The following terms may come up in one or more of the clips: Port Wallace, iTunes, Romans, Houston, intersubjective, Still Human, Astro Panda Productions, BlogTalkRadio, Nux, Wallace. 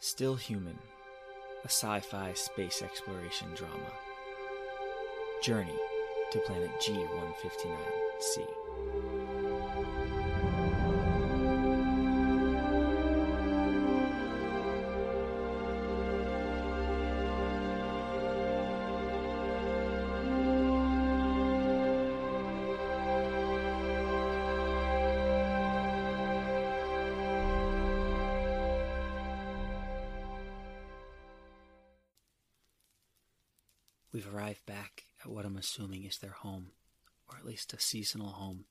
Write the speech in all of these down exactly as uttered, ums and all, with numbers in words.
Still Human, a sci-fi space exploration drama. Journey to planet G one fifty-nine C. We've arrived back at what I'm assuming is their home, or at least a seasonal home.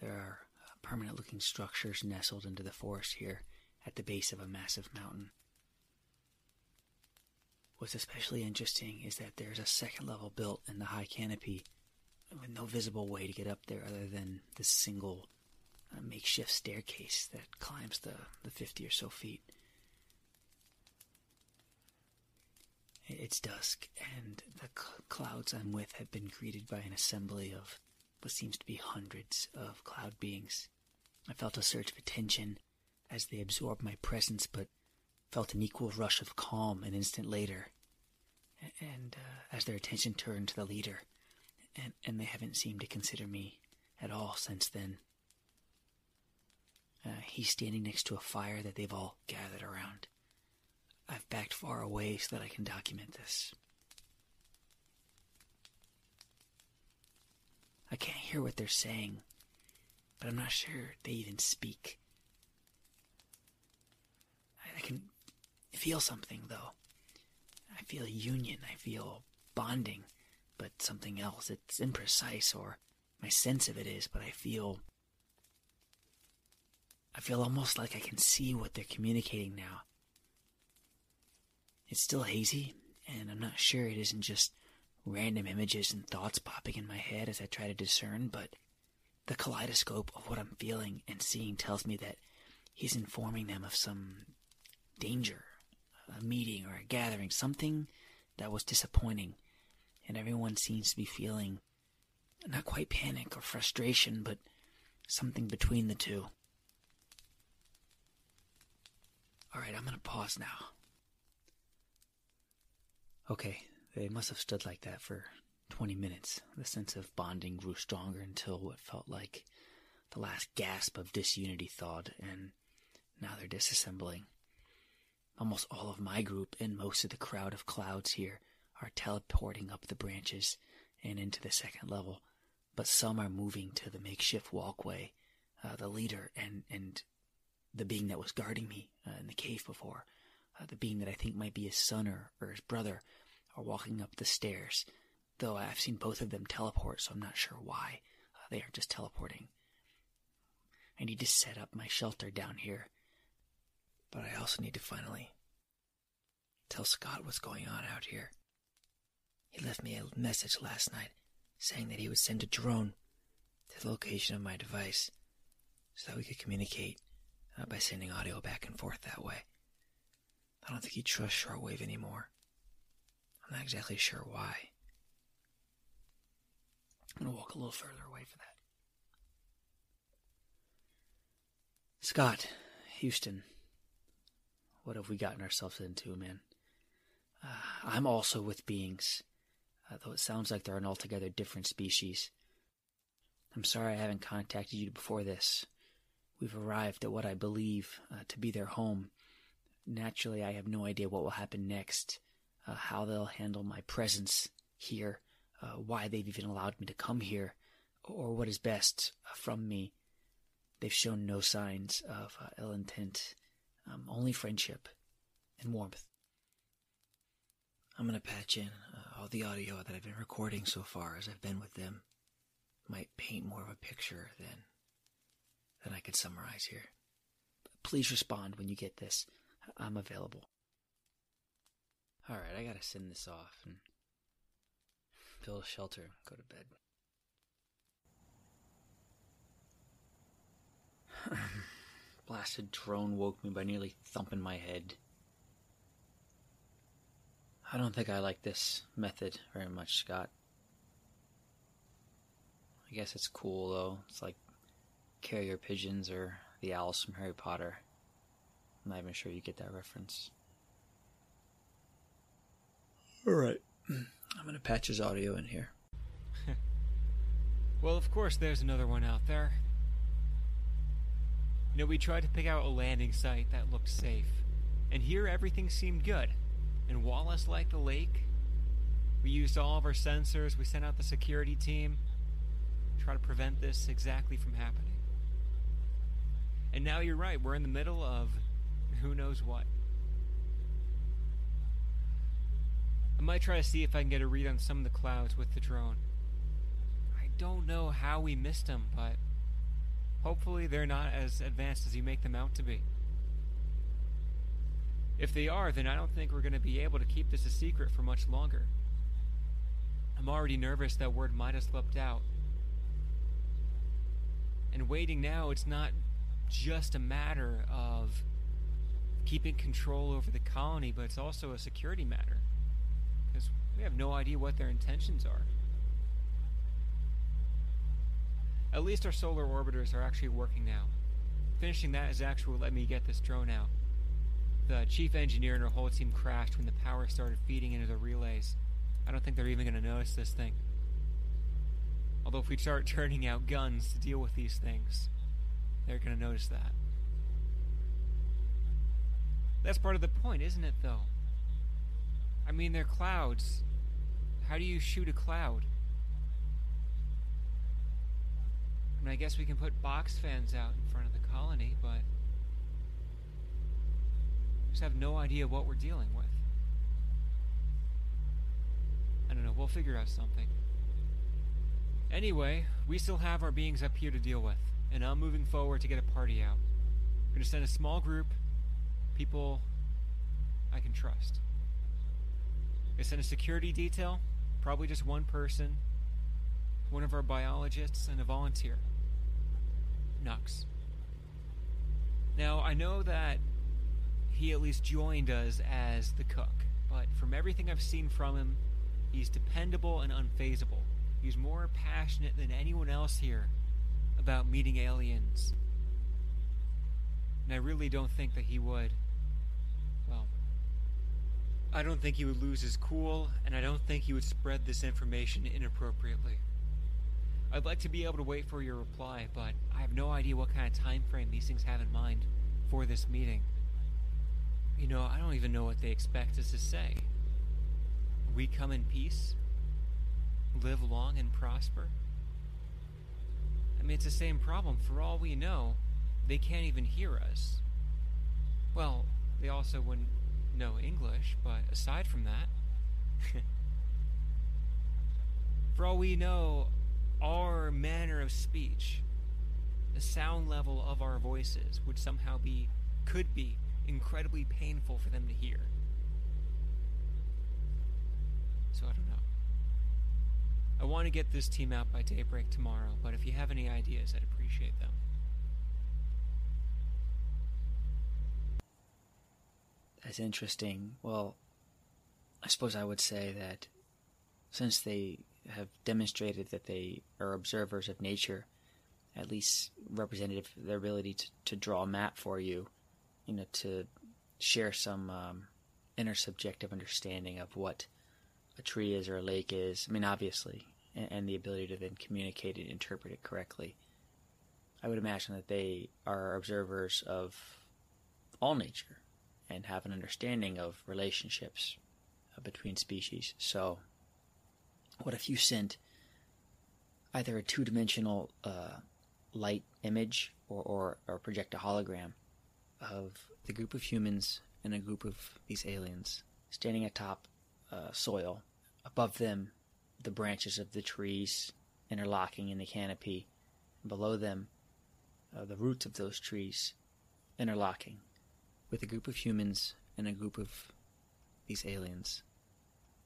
There are permanent-looking structures nestled into the forest here at the base of a massive mountain. What's especially interesting is that there's a second level built in the high canopy with no visible way to get up there other than this single uh, makeshift staircase that climbs the, the fifty or so feet. It's dusk, and the cl- clouds I'm with have been greeted by an assembly of what seems to be hundreds of cloud beings. I felt a surge of attention as they absorbed my presence, but felt an equal rush of calm an instant later, and uh, as their attention turned to the leader, and, and they haven't seemed to consider me at all since then. Uh, he's standing next to a fire that they've all gathered around. I've backed far away so that I can document this. I can't hear what they're saying, but I'm not sure they even speak. I, I can feel something, though. I feel union, I feel bonding, but something else. It's imprecise, or my sense of it is, but I feel... I feel almost like I can see what they're communicating now. It's still hazy, and I'm not sure it isn't just random images and thoughts popping in my head as I try to discern, but the kaleidoscope of what I'm feeling and seeing tells me that he's informing them of some danger, a meeting or a gathering, something that was disappointing, and everyone seems to be feeling not quite panic or frustration, but something between the two. All right, I'm going to pause now. Okay, they must have stood like that for twenty minutes. The sense of bonding grew stronger until what felt like the last gasp of disunity thawed, and now they're disassembling. Almost all of my group and most of the crowd of clouds here are teleporting up the branches and into the second level, but some are moving to the makeshift walkway. Uh, the leader and, and the being that was guarding me uh, in the cave before, uh, the being that I think might be his son or, or his brother, are walking up the stairs, though I've seen both of them teleport, so I'm not sure why uh, they are just teleporting. I need to set up my shelter down here, but I also need to finally tell Scott what's going on out here. He left me a message last night saying that he would send a drone to the location of my device so that we could communicate uh, by sending audio back and forth that way. I don't think he trusts shortwave anymore. I'm not exactly sure why. I'm going to walk a little further away for that. Scott, Houston, what have we gotten ourselves into, man? Uh, I'm also with beings, uh, though it sounds like they're an altogether different species. I'm sorry I haven't contacted you before this. We've arrived at what I believe uh, to be their home. Naturally, I have no idea what will happen next. Uh, how they'll handle my presence here, uh, why they've even allowed me to come here, or what is best uh, from me. They've shown no signs of uh, ill intent, um, only friendship and warmth. I'm going to patch in uh, all the audio that I've been recording so far as I've been with them. Might paint more of a picture than, than I could summarize here. Please respond when you get this. I'm available. All right, I gotta send this off and build a shelter and go to bed. Blasted drone woke me by nearly thumping my head. I don't think I like this method very much, Scott. I guess it's cool, though. It's like carrier pigeons or the owls from Harry Potter. I'm not even sure you get that reference. Alright, I'm going to patch his audio in here. Well, of course there's another one out there. You know, we tried to pick out a landing site that looked safe, and here everything seemed good. And Wallace liked the lake. We used all of our sensors, we sent out the security team to try to prevent this exactly from happening. And now you're right, we're in the middle of who knows what. I might try to see if I can get a read on some of the clouds with the drone. I don't know how we missed them, but hopefully they're not as advanced as you make them out to be. If they are, then I don't think we're going to be able to keep this a secret for much longer. I'm already nervous that word might have slipped out. And waiting now, it's not just a matter of keeping control over the colony, but it's also a security matter. Because we have no idea what their intentions are. At least our solar orbiters are actually working now. Finishing that is actually what let me get this drone out. The chief engineer and her whole team crashed when the power started feeding into the relays. I don't think they're even going to notice this thing. Although if we start turning out guns to deal with these things, they're going to notice that. That's part of the point, isn't it, though? I mean, they're clouds. How do you shoot a cloud? I mean, I guess we can put box fans out in front of the colony, but we just have no idea what we're dealing with. I don't know, we'll figure out something. Anyway, we still have our beings up here to deal with, and I'm moving forward to get a party out. We're going to send a small group, people I can trust. We're going to send a security detail, probably just one person, one of our biologists, and a volunteer. Nux. Now, I know that he at least joined us as the cook, but from everything I've seen from him, he's dependable and unfazable. He's more passionate than anyone else here about meeting aliens. And I really don't think that he would, well, I don't think he would lose his cool, and I don't think he would spread this information inappropriately. I'd like to be able to wait for your reply, but I have no idea what kind of time frame these things have in mind for this meeting. You know, I don't even know what they expect us to say. We come in peace, live long and prosper. I mean, it's the same problem. For all we know, they can't even hear us. Well, they also wouldn't know English, but aside from that, for all we know, our manner of speech, the sound level of our voices would somehow be, could be, incredibly painful for them to hear. So I don't know. I want to get this team out by daybreak tomorrow, but if you have any ideas, I'd appreciate them. That's interesting. Well, I suppose I would say that since they have demonstrated that they are observers of nature, at least representative of their ability to, to draw a map for you, you know, to share some um, intersubjective understanding of what a tree is or a lake is, I mean, obviously, and, and the ability to then communicate and interpret it correctly. I would imagine that they are observers of all nature and have an understanding of relationships uh, between species. So what if you sent either a two-dimensional uh, light image or, or, or project a hologram of the group of humans and a group of these aliens standing atop uh, soil, above them the branches of the trees interlocking in the canopy, below them uh, the roots of those trees interlocking, with a group of humans and a group of these aliens,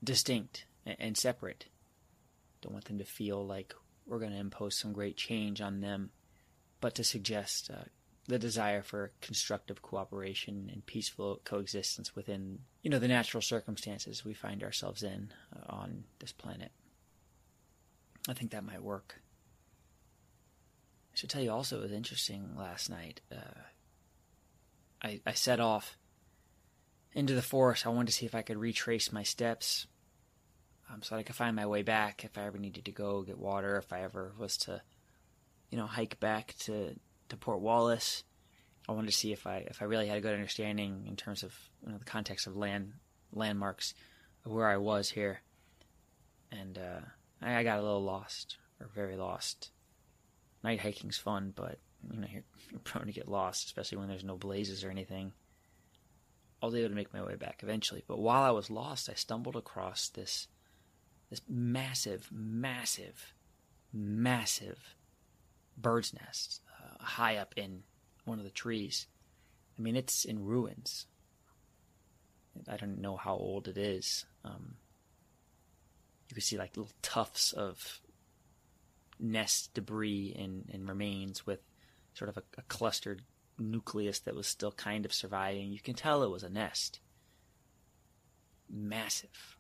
distinct and, and separate. Don't want them to feel like we're going to impose some great change on them, but to suggest uh, the desire for constructive cooperation and peaceful coexistence within, you know, the natural circumstances we find ourselves in uh, on this planet. I think that might work. I should tell you also, it was interesting last night. Uh, I, I set off into the forest. I wanted to see if I could retrace my steps um, so that I could find my way back if I ever needed to go get water, if I ever was to, you know, hike back to, to Port Wallace. I wanted to see if I if I really had a good understanding in terms of, you know, the context of land landmarks of where I was here. And uh, I, I got a little lost, or very lost. Night hiking's fun, but, you know, you're, you're prone to get lost, especially when there's no blazes or anything. I was able to make my way back eventually. But while I was lost, I stumbled across this this massive, massive, massive bird's nest uh, high up in one of the trees. I mean, it's in ruins. I don't know how old it is. Um, you can see like little tufts of nest debris and, and remains with sort of a, a clustered nucleus that was still kind of surviving. You can tell it was a nest. Massive.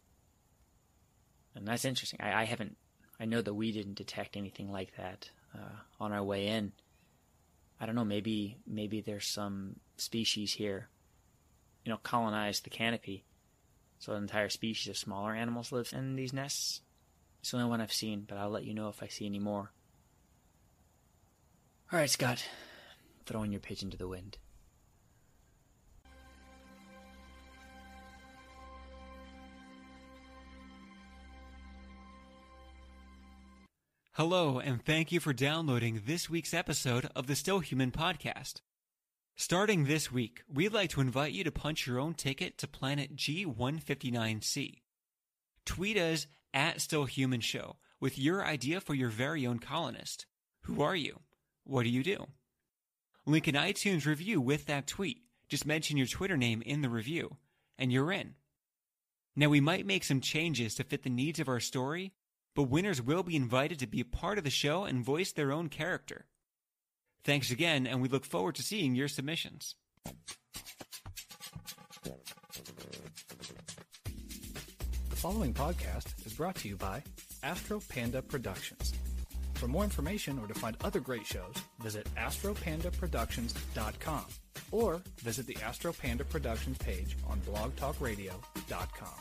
And that's interesting. I, I haven't, I know that we didn't detect anything like that uh, on our way in. I don't know, maybe maybe there's some species here, you know, colonized the canopy. So an entire species of smaller animals lives in these nests. It's the only one I've seen, but I'll let you know if I see any more. All right, Scott, throwing your pigeon to the wind. Hello, and thank you for downloading this week's episode of the Still Human podcast. Starting this week, we'd like to invite you to punch your own ticket to planet G one fifty-nine C. Tweet us at Still Human Show with your idea for your very own colonist. Who are you? What do you do? Link an iTunes review with that tweet. Just mention your Twitter name in the review, and you're in. Now, we might make some changes to fit the needs of our story, but winners will be invited to be a part of the show and voice their own character. Thanks again, and we look forward to seeing your submissions. The following podcast is brought to you by Astro Panda Productions. For more information or to find other great shows, visit astro panda productions dot com or visit the Astro Panda Productions page on blog talk radio dot com.